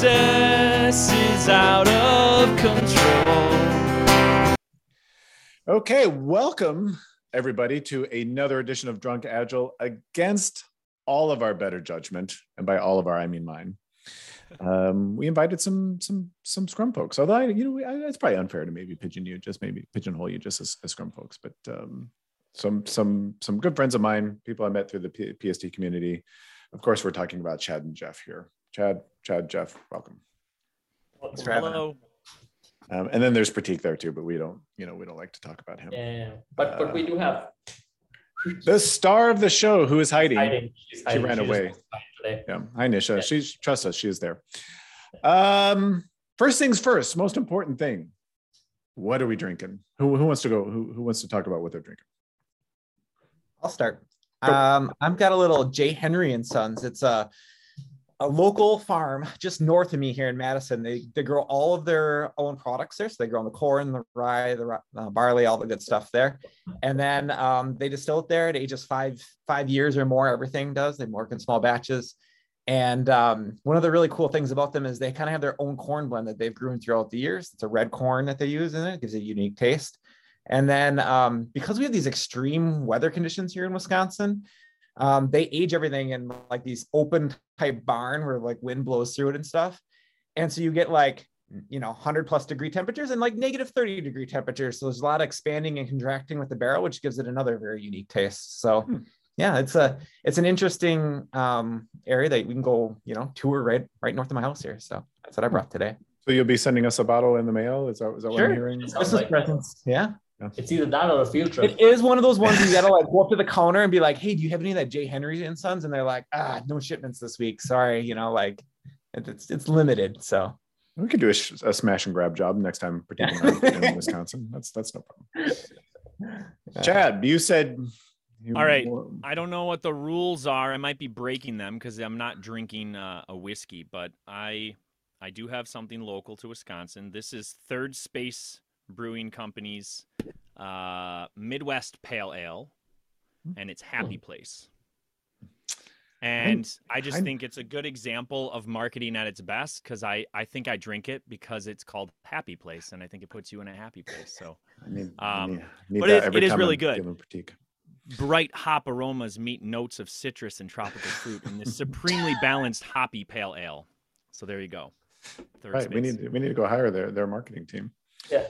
process is out of control. Okay, welcome everybody to another edition of Drunk Agile against all of our better judgment. And by all of our, I mean mine. We invited some Scrum folks, although it's probably unfair to pigeonhole you just as Scrum folks, but some good friends of mine, people I met through the PSD community. Of course, we're talking about Chad and Jeff here. Chad, Jeff, welcome. Hello. And then there's Pratik there too, but we don't like to talk about him. Yeah, but we do have the star of the show, who is hiding. She ran away. Yeah. Hi, Nisha. Yeah. Trust us, she is there. First things first, most important thing. What are we drinking? Who wants to go? Who wants to talk about what they're drinking? I'll start. I've got a little J. Henry and Sons. It's a local farm just north of me here in Madison. They grow all of their own products there. So they grow the corn, the rye, the barley, all the good stuff there. And then they distill it there at ages five years or more. Everything does. They work in small batches. And one of the really cool things about them is they kind of have their own corn blend that they've grown throughout the years. It's a red corn that they use in it. It gives it a unique taste. And then because we have these extreme weather conditions here in Wisconsin, they age everything in like these open type barn where like wind blows through it and stuff. And so you get 100+ degree temperatures and like -30 degree temperatures. So there's a lot of expanding and contracting with the barrel, which gives it another very unique taste. So yeah, it's an interesting area that we can go, tour right north of my house here. So that's what I brought today. So you'll be sending us a bottle in the mail. Is that what I'm hearing? Christmas presents. Yeah. It's either that or a field trip. It is one of those ones you gotta go up to the counter and be like, "Hey, do you have any of that J. Henry and Sons?" And they're like, "No shipments this week. Sorry, it's limited." So we could do a smash and grab job next time, particularly in Wisconsin. That's no problem. Chad, you said. All right, I don't know what the rules are. I might be breaking them because I'm not drinking a whiskey, but I do have something local to Wisconsin. This is Third Space Brewing Company's Midwest Pale Ale, and it's Happy Place. And I just think it's a good example of marketing at its best because I think I drink it because it's called Happy Place, and I think it puts you in a happy place. So, it is really good. Bright hop aromas meet notes of citrus and tropical fruit in this supremely balanced hoppy pale ale. So there you go. Third Space. We need to go hire their marketing team. Yeah.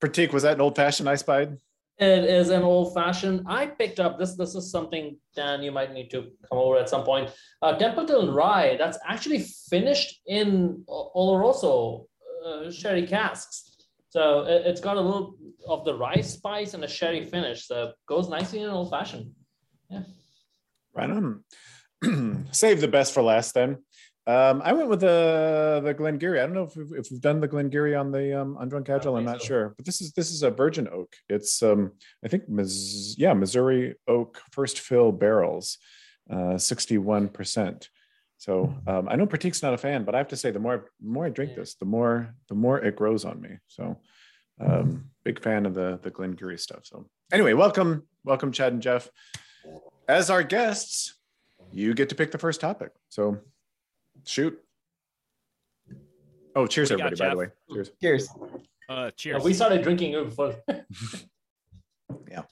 Pratik, was that an old-fashioned I spied? It is an old-fashioned. I picked up this is something, Dan, you might need to come over at some point. Templeton Rye, that's actually finished in Oloroso sherry casks. So it's got a little of the rye spice and a sherry finish. So it goes nicely in an old-fashioned. Yeah. Right on. Save the best for last then. I went with the Glengarry. I don't know if we've done the Glengarry on the on Drunk Agile. I'm not sure, but this is a virgin oak. It's I think Missouri oak first fill barrels, 61%. So I know Pratik's not a fan, but I have to say the more I drink this, the more it grows on me. So big fan of the Glengarry stuff. So anyway, welcome Chad and Jeff. As our guests, you get to pick the first topic. So. Shoot. Oh, cheers, everybody, by the way. Cheers. Cheers. Yeah, we started drinking before. Yeah.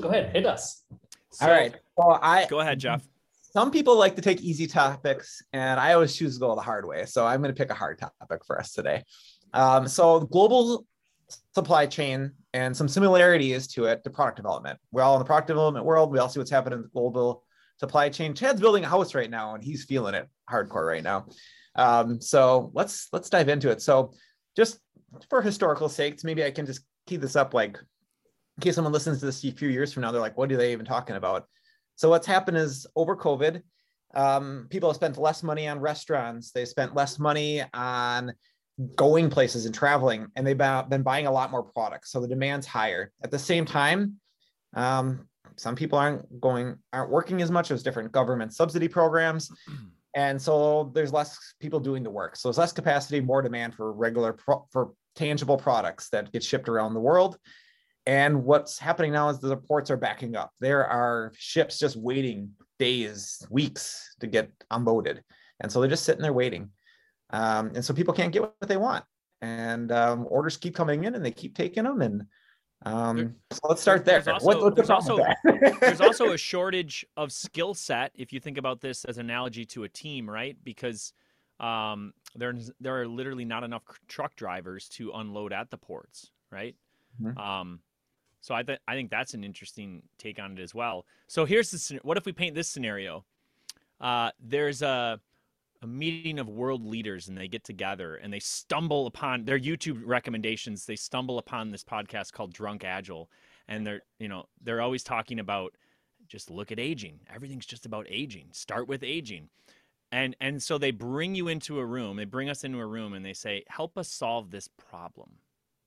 Go ahead, hit us. All right. Well, go ahead, Jeff. Some people like to take easy topics, and I always choose to go the hard way. So I'm going to pick a hard topic for us today. So global supply chain and some similarities to it, to product development. We're all in the product development world. We all see what's happening in the global supply chain. Chad's building a house right now, and he's feeling it hardcore right now. So let's dive into it. So just for historical sakes, maybe I can just keep this up, in case someone listens to this a few years from now, they're like, what are they even talking about? So what's happened is over COVID, people have spent less money on restaurants. They spent less money on going places and traveling, and they've been buying a lot more products. So the demand's higher. At the same time, some people aren't working as much. There's different government subsidy programs. And so there's less people doing the work. So there's less capacity, more demand for for tangible products that get shipped around the world. And what's happening now is the ports are backing up. There are ships just waiting days, weeks to get unloaded. And so they're just sitting there waiting. And so people can't get what they want. And orders keep coming in and they keep taking them. And so let's start there. There's also a shortage of skill set, if you think about this as an analogy to a team, right? Because there are literally not enough truck drivers to unload at the ports, right? Mm-hmm. So I think that's an interesting take on it as well. So here's the, what if we paint this scenario? There's a meeting of world leaders and they get together and they stumble upon their YouTube recommendations. They stumble upon this podcast called Drunk Agile. And they're always talking about just look at aging. Everything's just about aging. Start with aging. And so they bring you into a room. They bring us into a room and they say, help us solve this problem.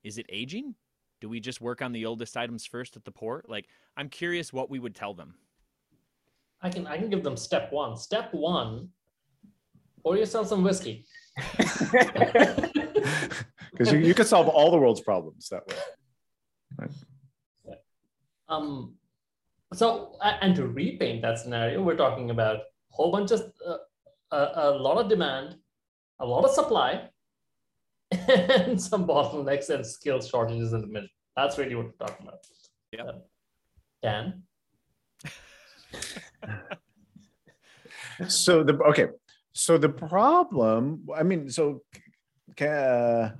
Is it aging? Do we just work on the oldest items first at the port? Like, I'm curious what we would tell them. I can give them step one. Step one, pour yourself some whiskey. Because you could solve all the world's problems that way. Right. So, and to repaint that scenario, we're talking about a whole bunch of, a lot of demand, a lot of supply, and some bottlenecks and skill shortages in the middle. That's really what we're talking about. Yeah. Dan? So the problem, I mean, so can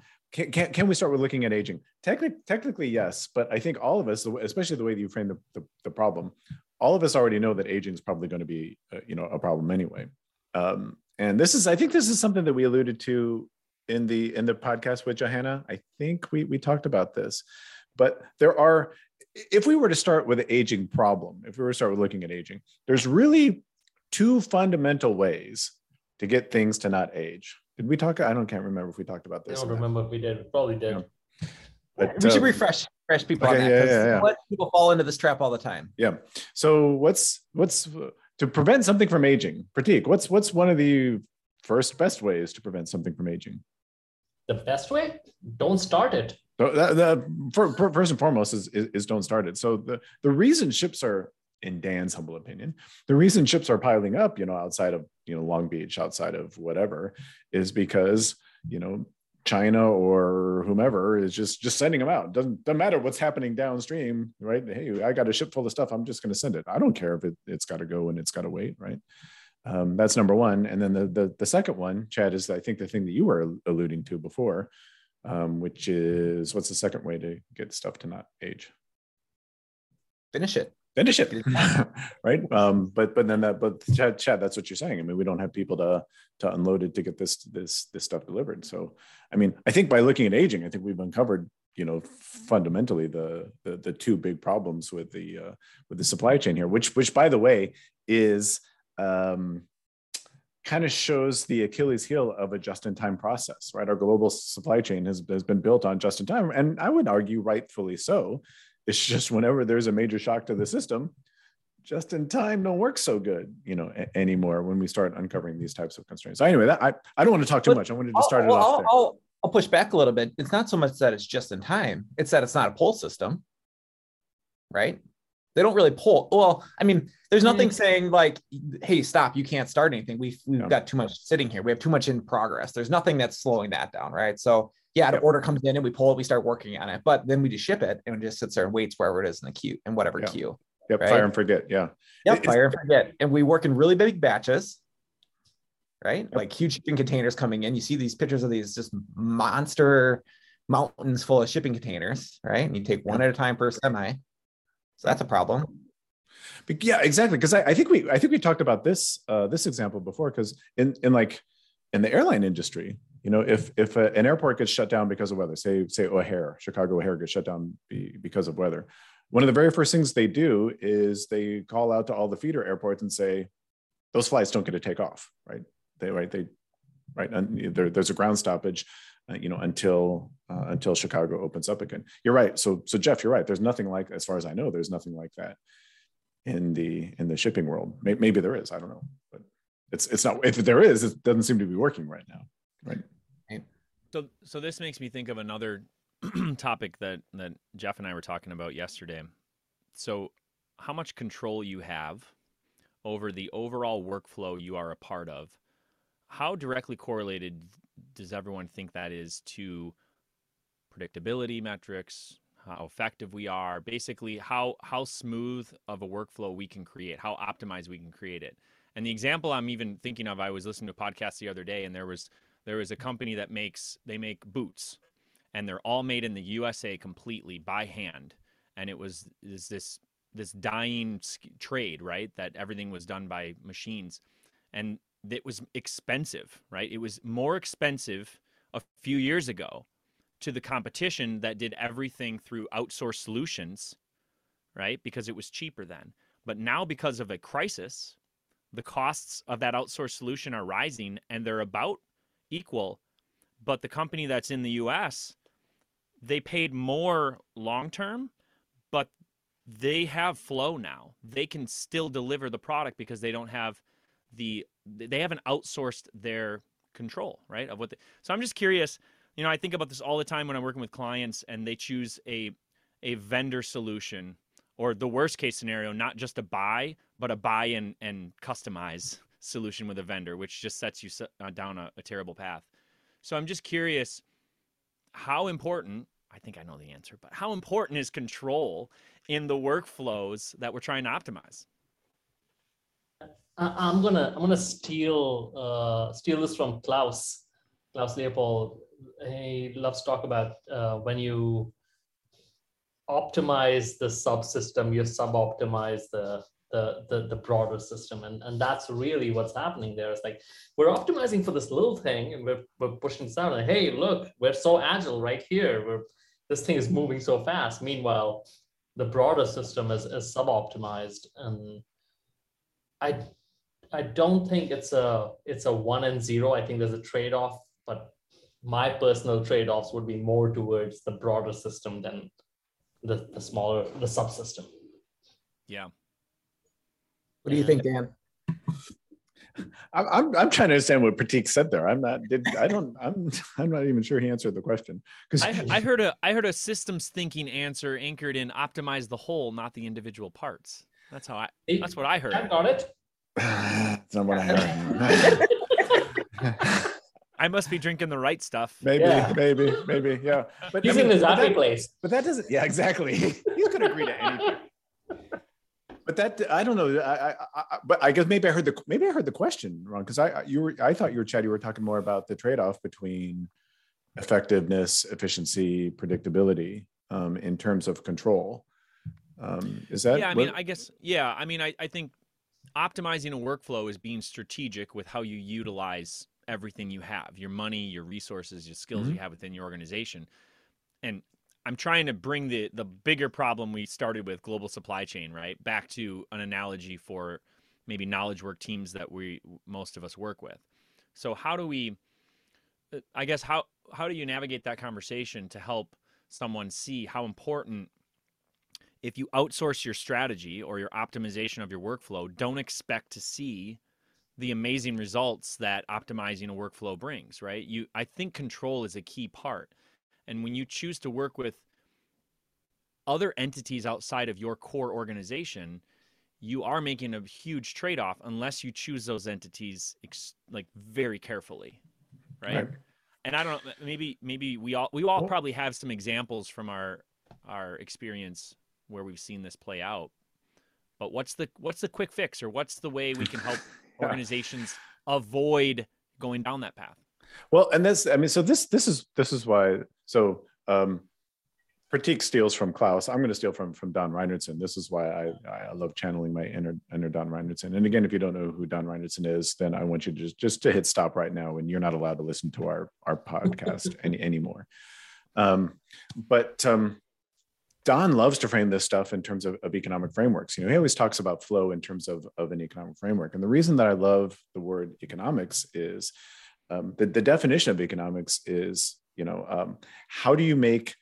we start with looking at aging? Technically, yes. But I think all of us, especially the way that you frame the problem, all of us already know that aging is probably going to be, a problem anyway. And I think this is something that we alluded to in the podcast with Johanna. I think we talked about this, but if we were to start with the aging problem, if we were to start with looking at aging, there's really two fundamental ways to get things to not age. Did we talk? I can't remember if we talked about this. I don't remember if we did. We probably did. Yeah. But, we should refresh people on that. Yeah. People fall into this trap all the time. Yeah. So what's to prevent something from aging, Pratik, what's one of the first best ways to prevent something from aging? The best way? Don't start it. So first and foremost is don't start it. So the reason ships are, in Dan's humble opinion, the reason ships are piling up, outside of, Long Beach, outside of whatever, is because, China or whomever is just sending them out. Doesn't matter what's happening downstream, right? Hey, I got a ship full of stuff. I'm just going to send it. I don't care if it's got to go and it's got to wait, right? That's number one. And then the second one, Chad, is I think the thing that you were alluding to before, which is what's the second way to get stuff to not age? Finish it. Right. But Chad, that's what you're saying. I mean, we don't have people to unload it to get this stuff delivered. So, I mean, I think by looking at aging, I think we've uncovered, fundamentally the two big problems with the supply chain here, which by the way is, kind of shows the Achilles heel of a just-in-time process, right? Our global supply chain has been built on just-in-time, and I would argue rightfully so. It's just whenever there's a major shock to the system, just-in-time don't work so good, anymore when we start uncovering these types of constraints. So anyway, I don't want to talk too much. I wanted to start it off there. I'll push back a little bit. It's not so much that it's just-in-time. It's that it's not a pull system, right? They don't really pull. Well, I mean, there's nothing saying like, hey, stop, you can't start anything. We've got too much sitting here. We have too much in progress. There's nothing that's slowing that down, right? So yeah, the order comes in and we pull it, we start working on it, but then we just ship it and it just sits there and waits wherever it is in the queue and whatever queue. Yep, right? Fire and forget, yeah. Yep, fire and forget. And we work in really big batches, right? Yep. Like huge shipping containers coming in. You see these pictures of these just monster mountains full of shipping containers, right? And you take one at a time per semi. So that's a problem. But yeah, exactly. Because I think we talked about this this example before. Because in the airline industry, if an airport gets shut down because of weather, say O'Hare, Chicago O'Hare gets shut down because of weather, one of the very first things they do is they call out to all the feeder airports and say, those flights don't get to take off, right? There's a ground stoppage, until Chicago opens up again. You're right. So Jeff, you're right. There's nothing like, as far as I know, there's nothing like that in the shipping world. Maybe there is, I don't know, but it's not, if there is, it doesn't seem to be working right now. Right. So this makes me think of another topic that Jeff and I were talking about yesterday. So how much control you have over the overall workflow you are a part of. How directly correlated does everyone think that is to predictability metrics, how effective we are, basically how smooth of a workflow we can create, how optimized we can create it? And the example I'm even thinking of, I was listening to a podcast the other day, and there was a company that they make boots, and they're all made in the USA completely by hand. And it was this dying trade, right? That everything was done by machines, and it was expensive, right? It was more expensive a few years ago to the competition that did everything through outsourced solutions, right? Because it was cheaper then. But now, because of a crisis, the costs of that outsourced solution are rising, and they're about equal. But the company that's in the US, they paid more long-term, but they have flow now. They can still deliver the product because they don't have they haven't outsourced their control, right? Of what. So I'm just curious, you know, I think about this all the time when I'm working with clients, and they choose a vendor solution, or the worst case scenario, not just a buy, but a buy and customize solution with a vendor, which just sets you down a terrible path. So I'm just curious, how important, I think I know the answer, but how important is control in the workflows that we're trying to optimize? I'm gonna steal this from Klaus Leopold. He loves to talk about when you optimize the subsystem, you sub-optimize the broader system, and that's really what's happening there. It's like we're optimizing for this little thing, and we're pushing this out. Like, hey, look, we're so agile right here. This thing is moving so fast. Meanwhile, the broader system is sub-optimized, and I don't think it's a 1 and 0. I think there's a trade-off, but my personal trade-offs would be more towards the broader system than the smaller, the subsystem. Yeah. What do you think, Dan? I'm trying to understand what Pratik said there. I'm not even sure he answered the question. Because I heard a systems thinking answer anchored in optimize the whole, not the individual parts. That's what I heard. I got it. That's not what I heard. I must be drinking the right stuff. Maybe, yeah. But he's in his happy place. But that doesn't. Yeah, exactly. He's going to agree to anything. But that, I don't know. But I guess maybe I heard the question wrong, because I thought you were, Chad, you were talking more about the trade-off between effectiveness, efficiency, predictability in terms of control. Is that? Yeah, I mean, I guess. Yeah, I mean, I think optimizing a workflow is being strategic with how you utilize everything you have, your money, your resources, your skills you have within your organization. And I'm trying to bring the bigger problem we started with, global supply chain, right, back to an analogy for maybe knowledge work teams that most of us work with. So how do we, I guess, how do you navigate that conversation to help someone see how important, if you outsource your strategy or your optimization of your workflow, don't expect to see the amazing results that optimizing a workflow brings, right? I think control is a key part. And when you choose to work with other entities outside of your core organization, you are making a huge trade-off unless you choose those entities like very carefully, right? And I don't know, maybe we all probably have some examples from our experience where we've seen this play out. But what's the quick fix, or what's the way we can help organizations avoid going down that path? Well, and this, I mean, so this is why, so Pratik steals from Klaus. I'm going to steal from Don Reinertsen. This is why I love channeling my inner Don Reinertsen. And again, if you don't know who Don Reinertsen is, then I want you to just to hit stop right now, and you're not allowed to listen to our podcast anymore. Don loves to frame this stuff in terms of economic frameworks. You know, he always talks about flow in terms of an economic framework. And the reason that I love the word economics is the definition of economics is, you know, how do you make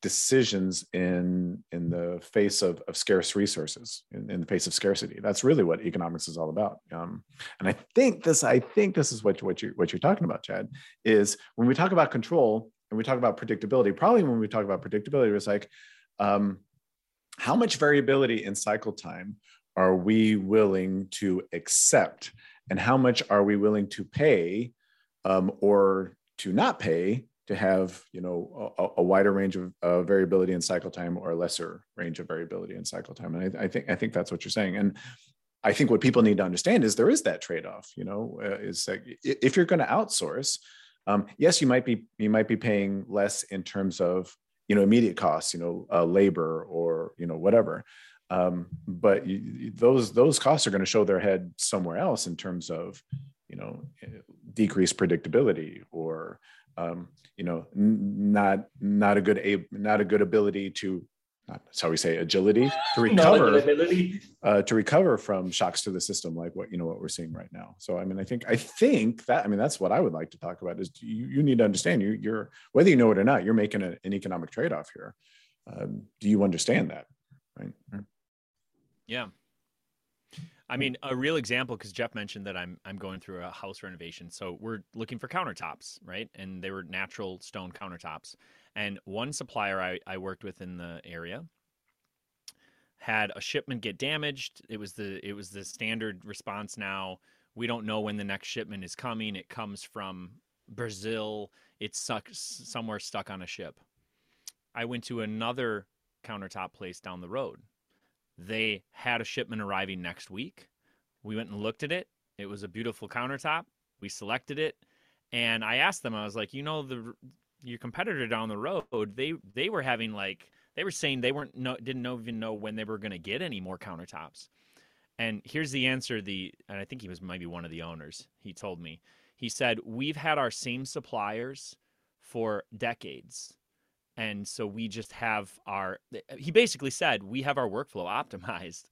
decisions in the face of scarce resources, in the face of scarcity? That's really what economics is all about. And I think this is what you're talking about, Chad, is when we talk about control, and we talk about predictability, probably when we talk about predictability, it's like how much variability in cycle time are we willing to accept, and how much are we willing to pay or to not pay to have, you know, a wider range of variability in cycle time or a lesser range of variability in cycle time? And I think that's what you're saying. And I think what people need to understand is there is that trade-off, you know, is like, if you're going to outsource, yes, you might be paying less in terms of, you know, immediate costs, you know, labor or, you know, whatever. But those costs are going to show their head somewhere else in terms of, you know, decreased predictability or, you know, not a good ability to, shall we say, agility to recover, from shocks to the system, like what we're seeing right now. So, I mean, I think that's what I would like to talk about is you need to understand you're, whether you know it or not, you're making an economic trade-off here. Do you understand that? Right. Yeah. I mean, a real example, because Jeff mentioned that I'm going through a house renovation. So we're looking for countertops, right? And they were natural stone countertops. And one supplier I worked with in the area had a shipment get damaged. It was the standard response now. We don't know when the next shipment is coming. It comes from Brazil. It's somewhere stuck on a ship. I went to another countertop place down the road. They had a shipment arriving next week. We went and looked at it. It was a beautiful countertop. We selected it. And I asked them, I was like, you know, your competitor down the road, they were having like, they were saying they didn't even know when they were going to get any more countertops. And here's the answer. And I think he was maybe one of the owners. He told me, he said, we've had our same suppliers for decades. And so we just have he basically said, we have our workflow optimized.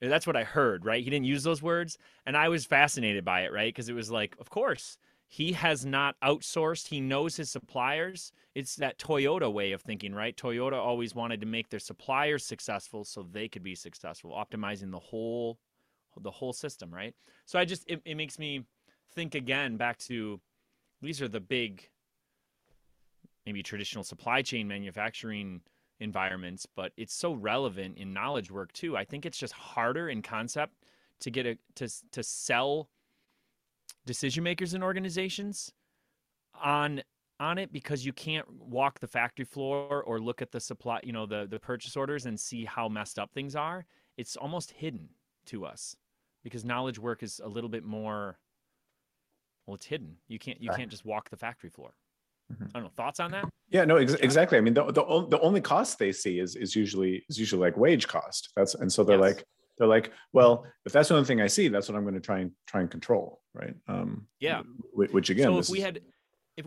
That's what I heard, right? He didn't use those words. And I was fascinated by it, right? Because it was like, of course, he has not outsourced. He knows his suppliers. It's that Toyota way of thinking, right? Toyota always wanted to make their suppliers successful so they could be successful, optimizing the whole system, right? So it makes me think again back to, these are the big, maybe traditional supply chain manufacturing environments, but it's so relevant in knowledge work too. I think it's just harder in concept to get to sell decision makers in organizations on it, because you can't walk the factory floor or look at the supply, you know, the purchase orders and see how messed up things are. It's almost hidden to us because knowledge work is a little bit more, well, it's hidden. You can't just walk the factory floor. I don't know. Thoughts on that? Yeah, no, exactly. I mean, the only cost they see is usually like wage cost. They're like, well, if that's the only thing I see, that's what I'm going to try and control, right? Yeah. Which again, so if we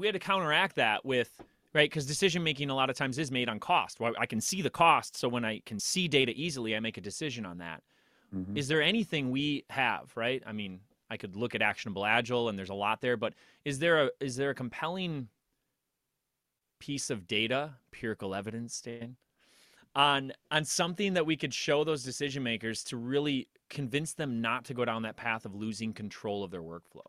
had to counteract that with, right, because decision making a lot of times is made on cost. Well, I can see the cost, so when I can see data easily, I make a decision on that. Mm-hmm. Is there anything we have, right? I mean, I could look at Actionable Agile, and there's a lot there, but is there a compelling piece of data, empirical evidence, Dan, on something that we could show those decision makers to really convince them not to go down that path of losing control of their workflow?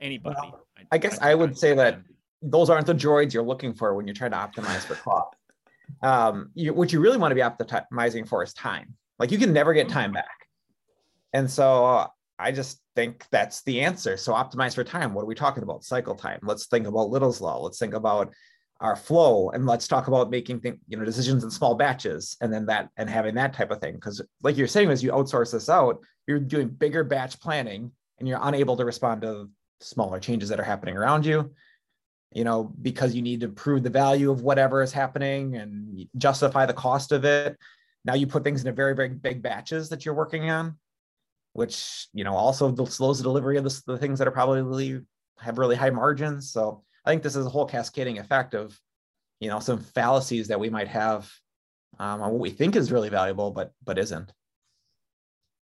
Anybody? Well, I guess I would say that those aren't the droids you're looking for when you're trying to optimize for cost. What you really want to be optimizing for is time. Like, you can never get time back. And so I just think that's the answer. So optimize for time. What are we talking about? Cycle time. Let's think about Little's Law. Let's think about our flow, and let's talk about making decisions in small batches, and then that, and having that type of thing. Because like you're saying, as you outsource this out, you're doing bigger batch planning, and you're unable to respond to smaller changes that are happening around you, you know, because you need to prove the value of whatever is happening and justify the cost of it. Now you put things into very, very big batches that you're working on, which, you know, also slows the delivery of the things that are probably have really high margins. So I think this is a whole cascading effect of, you know, some fallacies that we might have on what we think is really valuable, but isn't.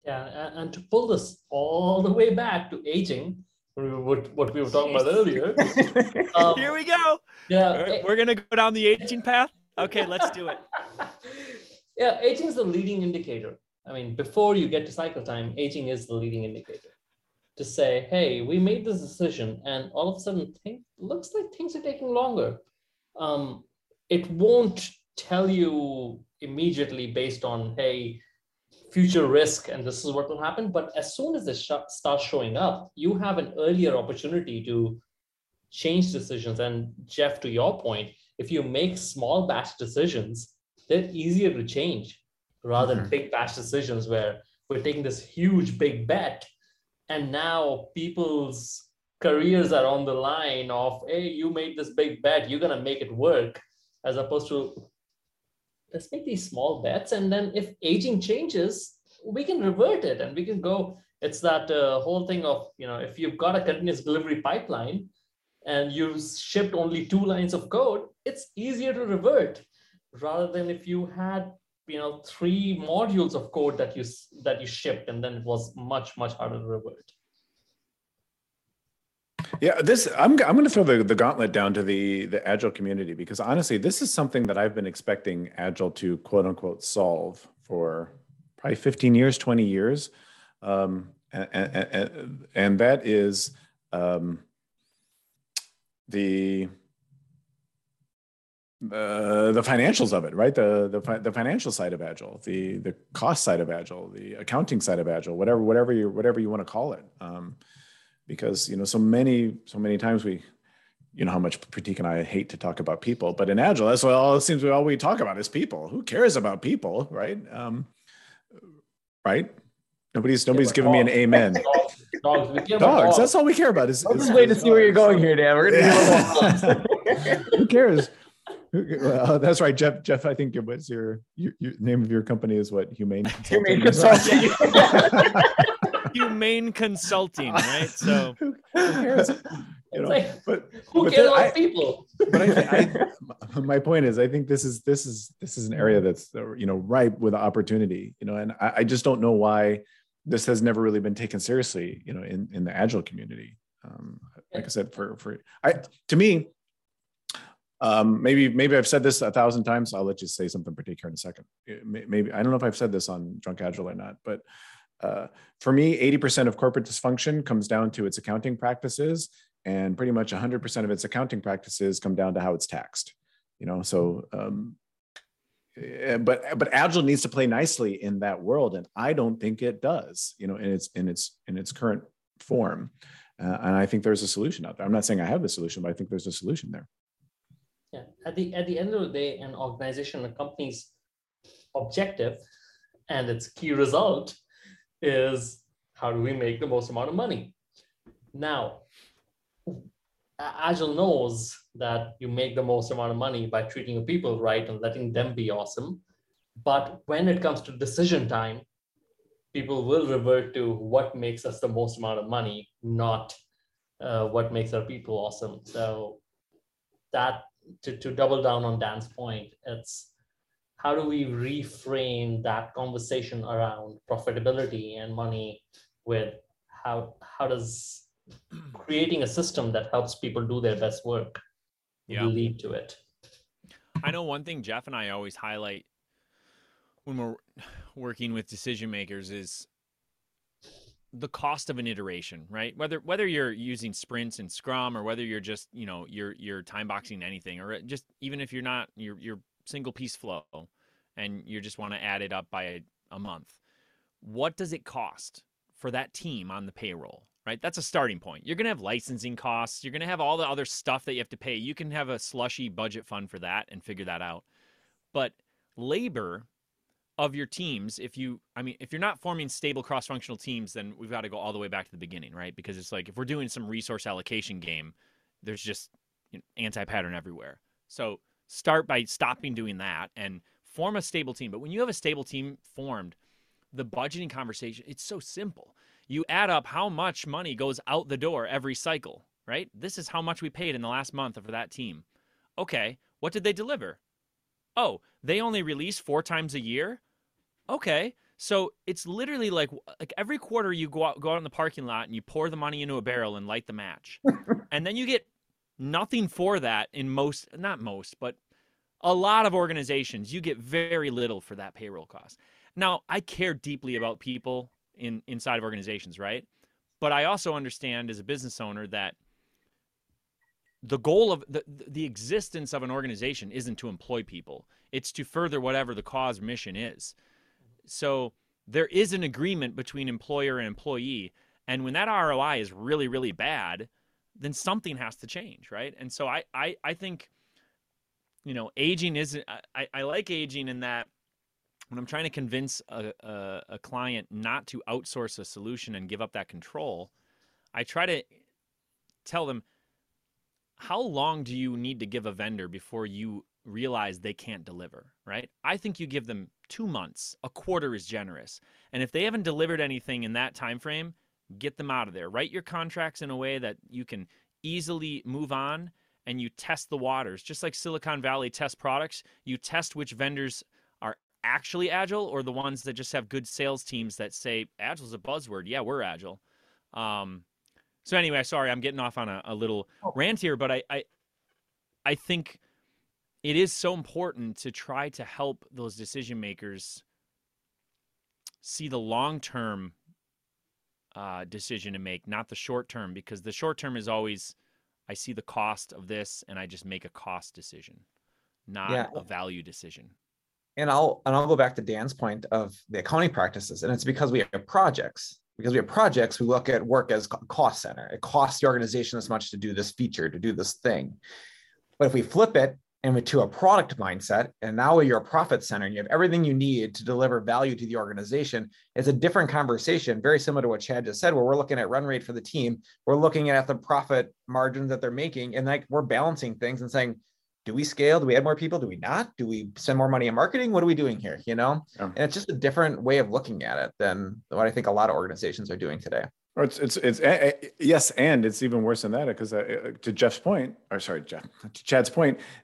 Yeah, and to pull this all the way back to aging, what we were talking about earlier. Here we go. Yeah, we're gonna go down the aging path. Okay, let's do it. Yeah, aging is the leading indicator. I mean, before you get to cycle time, aging is the leading indicator to say, hey, we made this decision, and all of a sudden looks like things are taking longer. It won't tell you immediately based on, hey, future risk and this is what will happen. But as soon as this starts showing up, you have an earlier opportunity to change decisions. And Jeff, to your point, if you make small batch decisions, they're easier to change rather than big batch decisions where we're taking this huge big bet and now people's careers are on the line of, hey, you made this big bet, you're going to make it work, as opposed to let's make these small bets. And then if aging changes, we can revert it and we can go. It's that whole thing of, you know, if you've got a continuous delivery pipeline and you've shipped only 2 lines of code, it's easier to revert rather than if you had, you know, 3 modules of code that you shipped, and then it was much, much harder to revert. Yeah, this I'm going to throw the gauntlet down to the Agile community, because honestly, this is something that I've been expecting Agile to quote unquote solve for probably 15 years, 20 years. And that is the financials of it, right? The financial side of Agile, the cost side of Agile, the accounting side of Agile, whatever you want to call it. Because, you know, so many times we, you know, how much Pratik and I hate to talk about people, but in Agile, that's all it seems all we talk about is people. Who cares about people, right? Right? Nobody's giving me an amen. Dogs. That's all we care about. Is wait to see where you're going here, Dan. We're gonna who cares? That's right, Jeff. I think what's your name of your company is what? Humane Consulting. Humane Consulting, right? So who cares? You know, like, but who cares about people? But my point is, I think this is an area that's, you know, ripe with opportunity. You know, and I just don't know why this has never really been taken seriously, you know, in the Agile community. Like I said, to me. Maybe I've said this 1,000 times. I'll let you say something particular in a second. Maybe, I don't know if I've said this on Drunk Agile or not, but for me, 80% of corporate dysfunction comes down to its accounting practices, and pretty much 100% of its accounting practices come down to how it's taxed. You know, so but Agile needs to play nicely in that world, and I don't think it does. You know, in its current form, and I think there's a solution out there. I'm not saying I have the solution, but I think there's a solution there. Yeah. At the end of the day, an organization, a company's objective and its key result is, how do we make the most amount of money? Now, Agile knows that you make the most amount of money by treating your people right and letting them be awesome. But when it comes to decision time, people will revert to what makes us the most amount of money, not what makes our people awesome. So that, to double down on Dan's point, it's how do we reframe that conversation around profitability and money with how does creating a system that helps people do their best work lead to it? I know one thing Jeff and I always highlight when we're working with decision makers is the cost of an iteration, right? Whether you're using sprints and Scrum, or whether you're just, you know, you're time boxing anything, or just even if you're not your single piece flow and you just want to add it up by a month, what does it cost for that team on the payroll, right? That's a starting point. You're going to have licensing costs. You're going to have all the other stuff that you have to pay. You can have a slushy budget fund for that and figure that out. But labor of your teams, if you're not forming stable cross-functional teams, then we've got to go all the way back to the beginning, right? Because it's like, if we're doing some resource allocation game, there's just, you know, anti-pattern everywhere. So start by stopping doing that and form a stable team. But when you have a stable team formed, the budgeting conversation, it's so simple. You add up how much money goes out the door every cycle, right? This is how much we paid in the last month for that team. Okay, what did they deliver? Oh, they only release 4 times a year? Okay, so it's literally like every quarter you go out in the parking lot and you pour the money into a barrel and light the match. And then you get nothing for that in but a lot of organizations. You get very little for that payroll cost. Now, I care deeply about people inside of organizations, right? But I also understand as a business owner that the goal of the existence of an organization isn't to employ people. It's to further whatever the cause mission is. So there is an agreement between employer and employee. And when that ROI is really, really bad, then something has to change, right? And so I think, you know, aging isn't, I like aging in that when I'm trying to convince a client not to outsource a solution and give up that control, I try to tell them, how long do you need to give a vendor before you realize they can't deliver, right? I think you give them 2 months, a quarter is generous. And if they haven't delivered anything in that time frame, get them out of there. Write your contracts in a way that you can easily move on, and you test the waters. Just like Silicon Valley tests products, you test which vendors are actually agile or the ones that just have good sales teams that say, agile is a buzzword. Yeah, we're agile. So anyway, sorry, I'm getting off on a little rant here, but I think it is so important to try to help those decision makers see the long-term decision to make, not the short-term, because the short-term is always, I see the cost of this and I just make a cost decision, not a value decision. And I'll go back to Dan's point of the accounting practices, and it's because we have projects. Because we have projects, we look at work as a cost center. It costs the organization this much to do this feature, to do this thing. But if we flip it and to a product mindset, and now you're a profit center and you have everything you need to deliver value to the organization, it's a different conversation, very similar to what Chad just said, where we're looking at run rate for the team. We're looking at the profit margins that they're making, and like we're balancing things and saying, do we scale? Do we add more people? Do we not? Do we spend more money in marketing? What are we doing here? You know, And it's just a different way of looking at it than what I think a lot of organizations are doing today. Or yes, and it's even worse than that, because to Chad's point,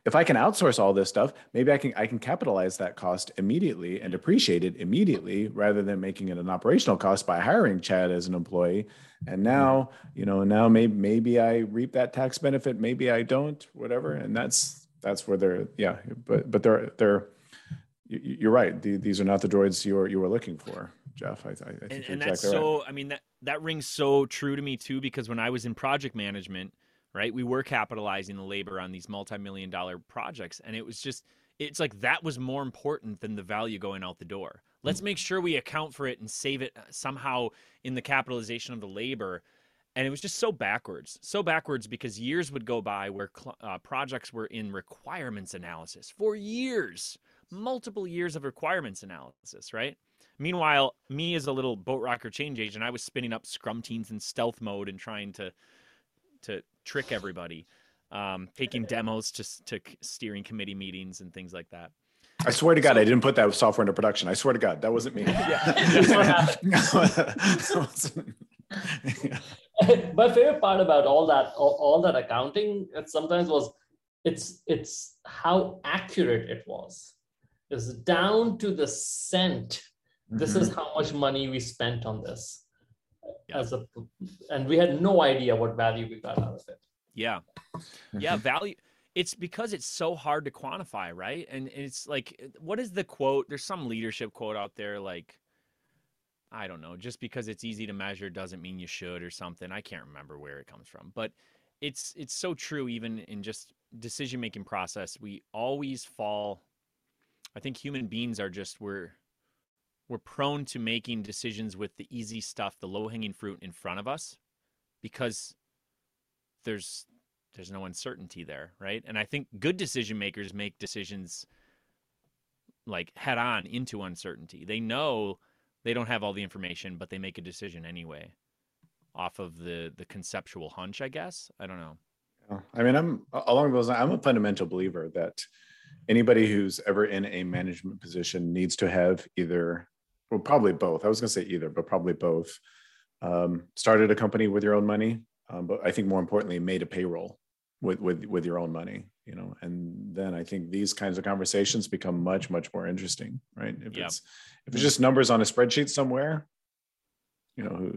if I can outsource all this stuff, maybe I can capitalize that cost immediately and appreciate it immediately, rather than making it an operational cost by hiring Chad as an employee. And now, you know, maybe I reap that tax benefit, maybe I don't, whatever. And that's where they're, but they're, you're right. These are not the droids you were looking for, Jeff. I think you're exactly right. And that's so, I mean, that rings so true to me too, because when I was in project management, right, we were capitalizing the labor on these multi-million-dollar projects. And it was just, it's like, that was more important than the value going out the door. Let's make sure we account for it and save it somehow in the capitalization of the labor. And it was just so backwards, because years would go by where projects were in requirements analysis for years, multiple years of requirements analysis, right? Meanwhile, me as a little boat rocker change agent, I was spinning up scrum teams in stealth mode and trying to trick everybody, taking demos to steering committee meetings and things like that. I swear to God, I didn't put that software into production. I swear to God, that wasn't me. Yeah. My favorite part about all that accounting, it's how accurate it was. It's down to the cent. This is how much money we spent on this, and we had no idea what value we got out of it. Value. It's because it's so hard to quantify, right? And it's like, what is the quote? There's some leadership quote out there, like, I don't know, just because it's easy to measure doesn't mean you should, or something. I can't remember where it comes from, but it's so true. Even in just decision-making process, we always fall. I think human beings are just, we're prone to making decisions with the easy stuff, the low-hanging fruit in front of us, because there's no uncertainty there, right? And I think good decision makers make decisions like head on into uncertainty. They know they don't have all the information, but they make a decision anyway off of the conceptual hunch, I guess. I don't know. I mean, I'm a fundamental believer that anybody who's ever in a management position needs to have probably both. Started a company with your own money, but I think more importantly, made a payroll with your own money, you know. And then I think these kinds of conversations become much, much more interesting, right? If it's just numbers on a spreadsheet somewhere, you know,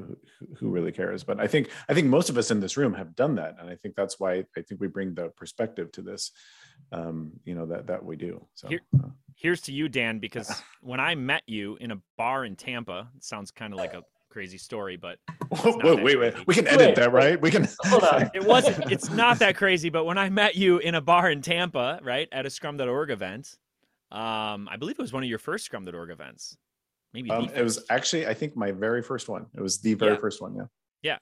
who really cares? But I think most of us in this room have done that. And I think that's why I think we bring the perspective to this, you know, that we do. So here's to you, Dan, because when I met you in a bar in Tampa, it sounds kind of like a crazy story, but wait, we can edit that, right? We can. Hold on. It's not that crazy, but when I met you in a bar in Tampa, right, at a Scrum.org event, I believe it was one of your first Scrum.org events. Maybe it was actually, I think, my very first one. It was the very first one. Yeah. Yeah.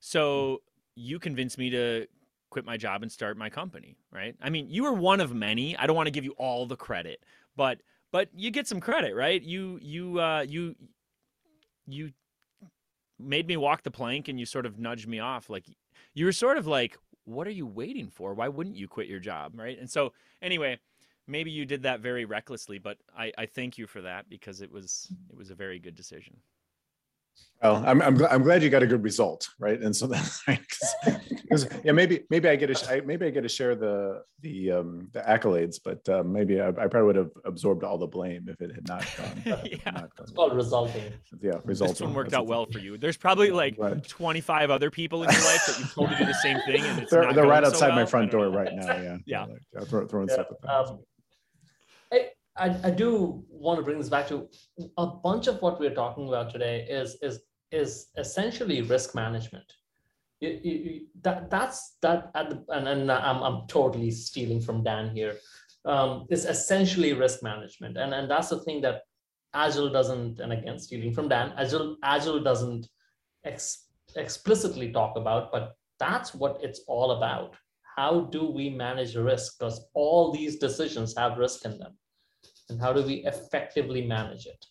So you convinced me to quit my job and start my company, right? I mean, you were one of many. I don't want to give you all the credit, but you get some credit, right? You made me walk the plank, and you sort of nudged me off. Like, you were sort of like, what are you waiting for? Why wouldn't you quit your job, right? And so anyway, maybe you did that very recklessly, but I thank you for that, because it was a very good decision. Well, I'm glad you got a good result, right? And so that's right. Yeah, maybe I get to share the accolades, but maybe I probably would have absorbed all the blame if it had not gone. It's called resulting. Yeah, resulting. This one worked out well for you. There's probably like 25 other people in your life that you've told to do the same thing, and it's they're right outside my front door right now. Yeah, yeah. Like, throwing stuff at them. I do want to bring this back to a bunch of what we're talking about today is essentially risk management. I'm totally stealing from Dan here. It's essentially risk management, and that's the thing that Agile doesn't. And again, stealing from Dan, Agile doesn't explicitly talk about, but that's what it's all about. How do we manage risk? Because all these decisions have risk in them. And how do we effectively manage it?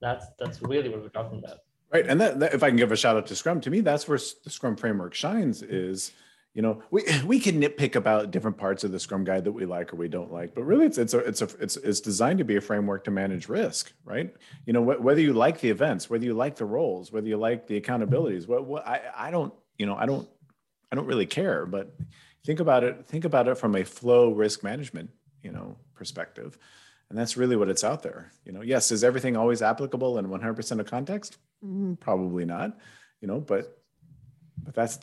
That's really what we're talking about. Right, and that, if I can give a shout out to Scrum, to me, that's where the Scrum framework shines is, you know, we can nitpick about different parts of the Scrum guide that we like or we don't like, but really it's designed to be a framework to manage risk, right? You know, whether you like the events, whether you like the roles, whether you like the accountabilities, I don't really care, but think about it from a flow risk management, you know, perspective. And that's really what it's out there. You know, yes, is everything always applicable in 100% of context? Probably not, you know, but that's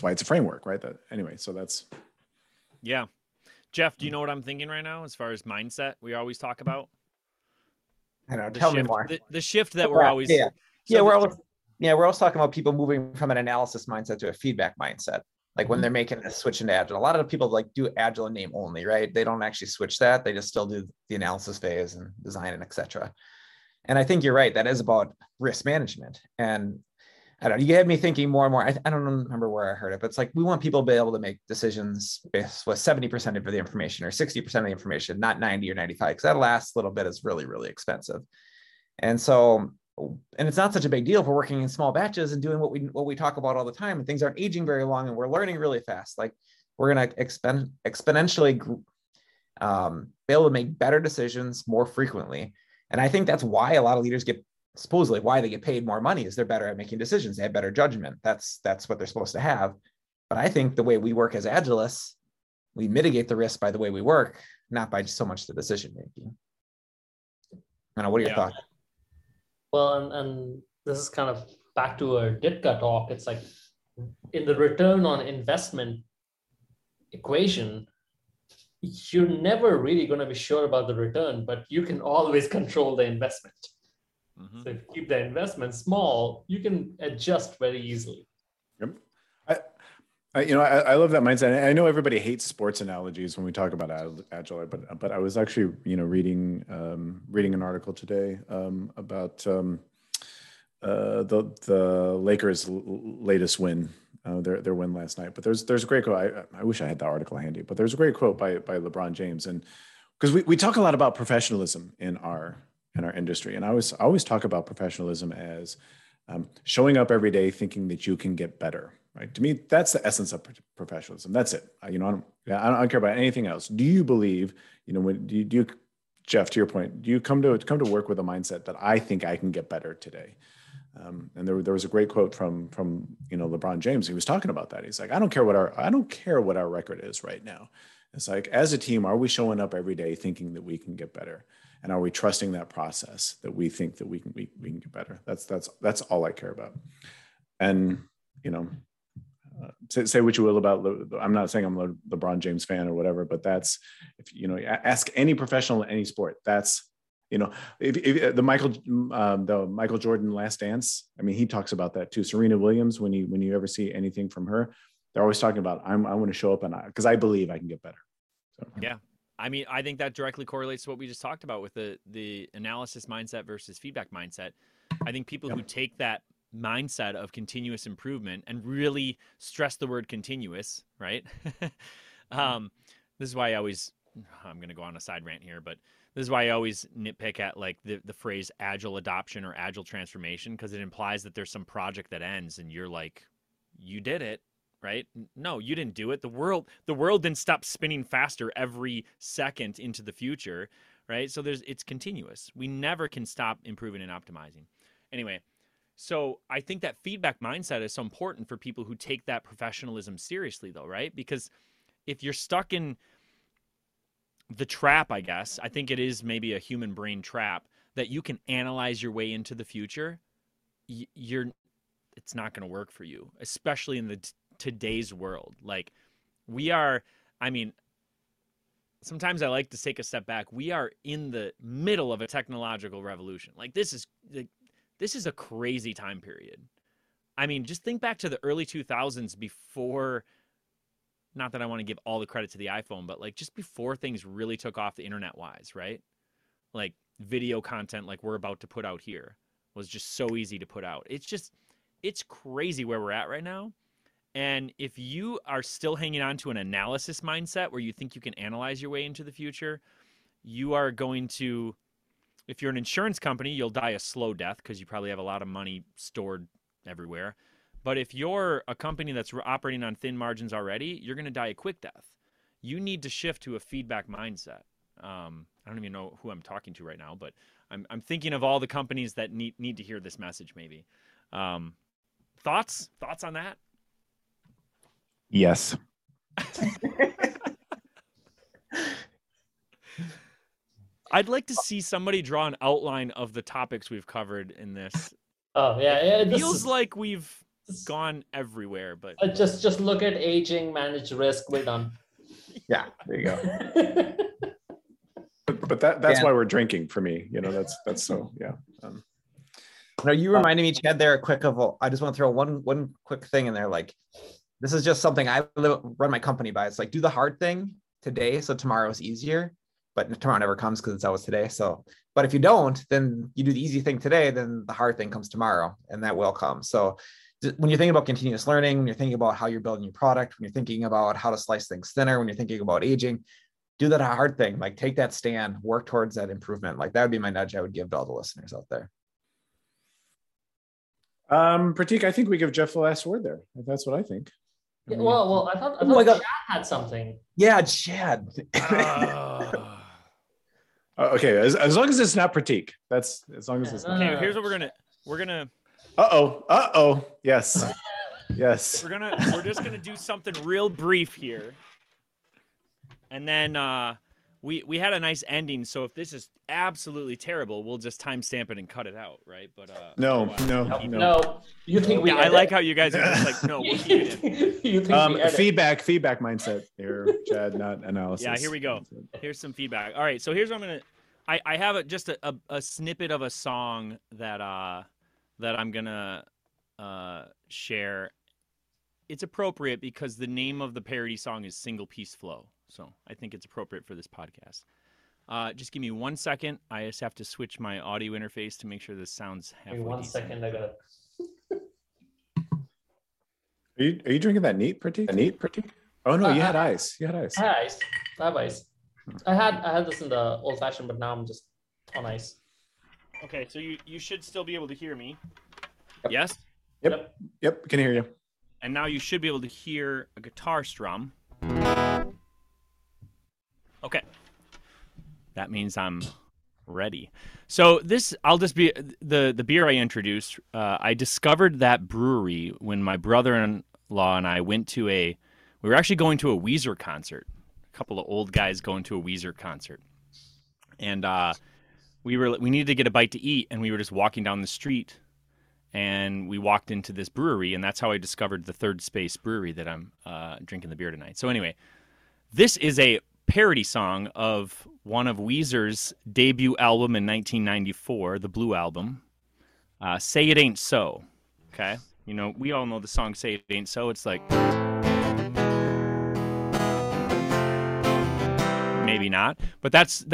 why it's a framework, right? Yeah. Jeff, do you know what I'm thinking right now as far as mindset we always talk about? I don't know, tell me more. The shift that we're always... we're always talking about people moving from an analysis mindset to a feedback mindset. Like when they're making a switch into Agile, a lot of people like do Agile in name only, right? They don't actually switch that. They just still do the analysis phase and design and et cetera. And I think you're right. That is about risk management. And I don't know, you had me thinking more and more. I don't remember where I heard it, but it's like, we want people to be able to make decisions based with 70% of the information or 60% of the information, not 90 or 95, because that last little bit is really, really expensive. And so, and it's not such a big deal if we're working in small batches and doing what we talk about all the time, and things aren't aging very long and we're learning really fast. Like we're going to exponentially be able to make better decisions more frequently. And I think that's why a lot of leaders get paid more money, is they're better at making decisions. They have better judgment. That's what they're supposed to have. But I think the way we work as Agilists, we mitigate the risk by the way we work, not by so much the decision-making. I don't know, what are your thoughts? Well, and this is kind of back to our Ditka talk. It's like in the return on investment equation, you're never really going to be sure about the return, but you can always control the investment. Mm-hmm. So if you keep the investment small, you can adjust very easily. Yep. I love that mindset. And I know everybody hates sports analogies when we talk about Agile, but I was actually, you know, reading an article today about the Lakers' latest win, their win last night. But there's a great quote. I wish I had the article handy, but there's a great quote by LeBron James, and because we talk a lot about professionalism in our industry, and I always talk about professionalism as showing up every day thinking that you can get better. Right. To me, that's the essence of professionalism. That's it. I don't care about anything else. Do you believe, you know, do you, Jeff, to your point, do you come to work with a mindset that I think I can get better today? And there was a great quote from you know, LeBron James. He was talking about that. He's like, I don't care what our record is right now. It's like, as a team, are we showing up every day thinking that we can get better? And are we trusting that process that we think that we can get better? That's all I care about. And you know. Say what you will about, I'm not saying I'm a LeBron James fan or whatever, but that's, if you know, ask any professional in any sport, that's, you know, if the Michael Jordan Last Dance, I mean, he talks about that too. Serena Williams, when you ever see anything from her, they're always talking about, I want to show up because I believe I can get better. So. Yeah. I mean, I think that directly correlates to what we just talked about with the analysis mindset versus feedback mindset. I think people who take that mindset of continuous improvement and really stress the word continuous, right? This is why I always, I'm going to go on a side rant here, but this is why I always nitpick at like the phrase agile adoption or agile transformation, because it implies that there's some project that ends and you're like, you did it, right? No, you didn't do it. The world didn't stop spinning faster every second into the future, right? So it's continuous. We never can stop improving and optimizing. Anyway, so I think that feedback mindset is so important for people who take that professionalism seriously though, right? Because if you're stuck in the trap, I guess, I think it is maybe a human brain trap that you can analyze your way into the future, it's not going to work for you, especially in the today's world. Like we are, I mean, sometimes I like to take a step back. We are in the middle of a technological revolution. Like this is a crazy time period. I mean, just think back to the early 2000s before, not that I want to give all the credit to the iPhone, but like just before things really took off the internet wise, right? Like video content like we're about to put out here was just so easy to put out. It's crazy where we're at right now. And if you are still hanging on to an analysis mindset where you think you can analyze your way into the future, you are going to, if you're an insurance company, you'll die a slow death because you probably have a lot of money stored everywhere. But if you're a company that's operating on thin margins already, you're going to die a quick death. You need to shift to a feedback mindset. I don't even know who I'm talking to right now, but I'm thinking of all the companies that need to hear this message maybe. Thoughts on that? Yes. I'd like to see somebody draw an outline of the topics we've covered in this. Oh yeah, it feels like we've gone everywhere, but just look at aging, manage risk. We're done. Yeah, there you go. but that's why we're drinking. For me, you know, that's so yeah. No, you reminded me, Chad, there I just want to throw one quick thing in there. Like, this is just something I run my company by. It's like, do the hard thing today so tomorrow is easier, but tomorrow never comes because it's always today. So, but if you don't, then you do the easy thing today, then the hard thing comes tomorrow, and that will come. So when you're thinking about continuous learning, when you're thinking about how you're building your product, when you're thinking about how to slice things thinner, when you're thinking about aging, do that hard thing. Like, take that stand, work towards that improvement. Like, that would be my nudge I would give to all the listeners out there. Pratik, I think we give Jeff the last word there. That's what I think. Yeah, well, I thought Chad had something. Yeah, Chad. Okay, as long as it's not Pratik. That's as long as it's not. Okay, here's what we're gonna. Uh oh. Yes. Yes. We're just gonna do something real brief here, and then we had a nice ending. So if this is absolutely terrible, we'll just timestamp it and cut it out, right? But no. You think we? I like how you guys are just like, no. We'll keep it in. You think feedback mindset here, Chad, not analysis. Yeah, here we go. Here's some feedback. All right, so here's what I'm gonna. I have just a snippet of a song that I'm gonna share. It's appropriate because the name of the parody song is Single Piece Flow. So I think it's appropriate for this podcast. Just give me 1 second. I just have to switch my audio interface to make sure this sounds halfway decent. 1 second, I got it. Are you drinking that neat, Pratik? Oh no, you had ice. I had ice. I have ice. I had this in the old fashioned, but now I'm just on ice. Okay, so you should still be able to hear me. Yep. Yes? Yep, can hear you. And now you should be able to hear a guitar strum. Okay, that means I'm ready. So this, I'll just be the beer I introduced. I discovered that brewery when my brother-in-law and I went to we were actually going to a Weezer concert. A couple of old guys going to a Weezer concert, and we needed to get a bite to eat, and we were just walking down the street, and we walked into this brewery, and that's how I discovered the Third Space Brewery that I'm drinking the beer tonight. So anyway, this is a parody song of one of Weezer's debut album in 1994, the Blue Album, Say It Ain't So. Okay, you know, we all know the song Say It Ain't So. It's like maybe maybe not. But that's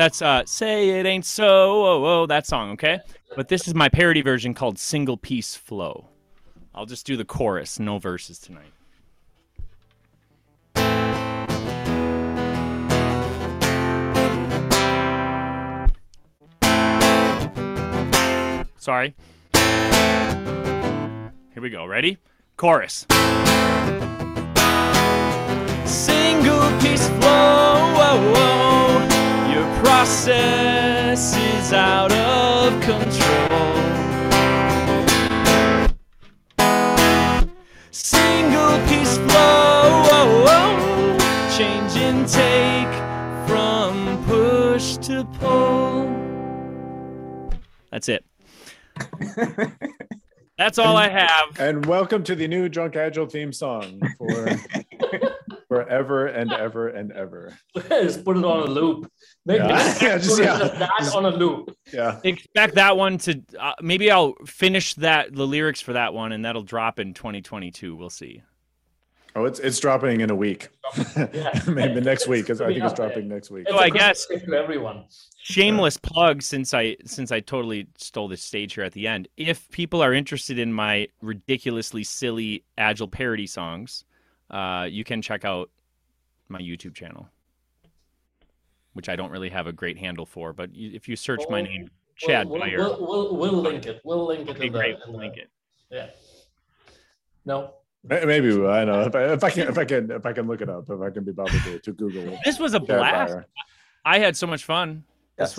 Say It Ain't So, oh, oh, that song, okay? But this is my parody version called Single Piece Flow. I'll just do the chorus, no verses tonight. Sorry. Here we go, ready? Chorus. Single piece flow, oh, oh. Your process is out of control. Single piece flow, oh, oh. Change intake from push to pull. That's it. That's all I have. And welcome to the new Drunk Agile theme song for forever and ever and ever. Let's put it on a loop. That on a loop. Yeah. Expect that one to, maybe I'll finish the lyrics for that one, and that'll drop in 2022. We'll see. Oh, it's dropping in a week. Yeah. Maybe next week, because I think it's dropping next week. So I guess to everyone. Shameless plug, since I totally stole the stage here at the end. If people are interested in my ridiculously silly agile parody songs, you can check out my YouTube channel, which I don't really have a great handle for. But if you search my name, Chad Meyer, we'll link it. We'll link it. Okay, great. We'll link it. Yeah. No. Maybe I don't know if I can look it up, if I can be bothered to Google it. This was a blast. I had so much fun. Yes,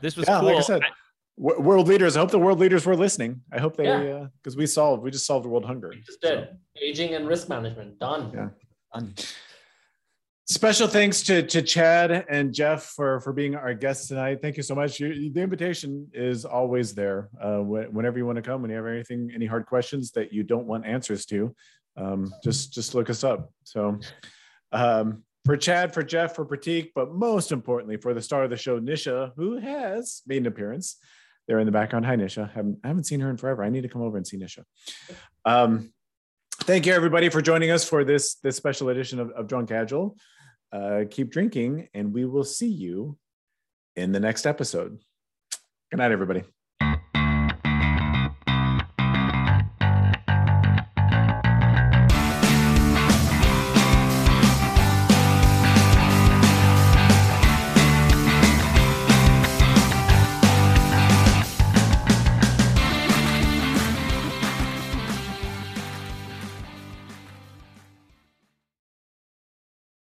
this was cool. Like I said, world leaders. I hope the world leaders were listening. I hope they because we just solved world hunger. So. Aging and risk management done. Yeah. Done. Special thanks to Chad and Jeff for being our guests tonight. Thank you so much. The invitation is always there. Whenever you want to come, when you have anything, any hard questions that you don't want answers to, just look us up. So for Chad, for Jeff, for Pratik, but most importantly, for the star of the show, Nisha, who has made an appearance there in the background. Hi, Nisha. I haven't seen her in forever. I need to come over and see Nisha. Thank you, everybody, for joining us for this special edition of Drunk Agile. Keep drinking, and we will see you in the next episode. Good night, everybody.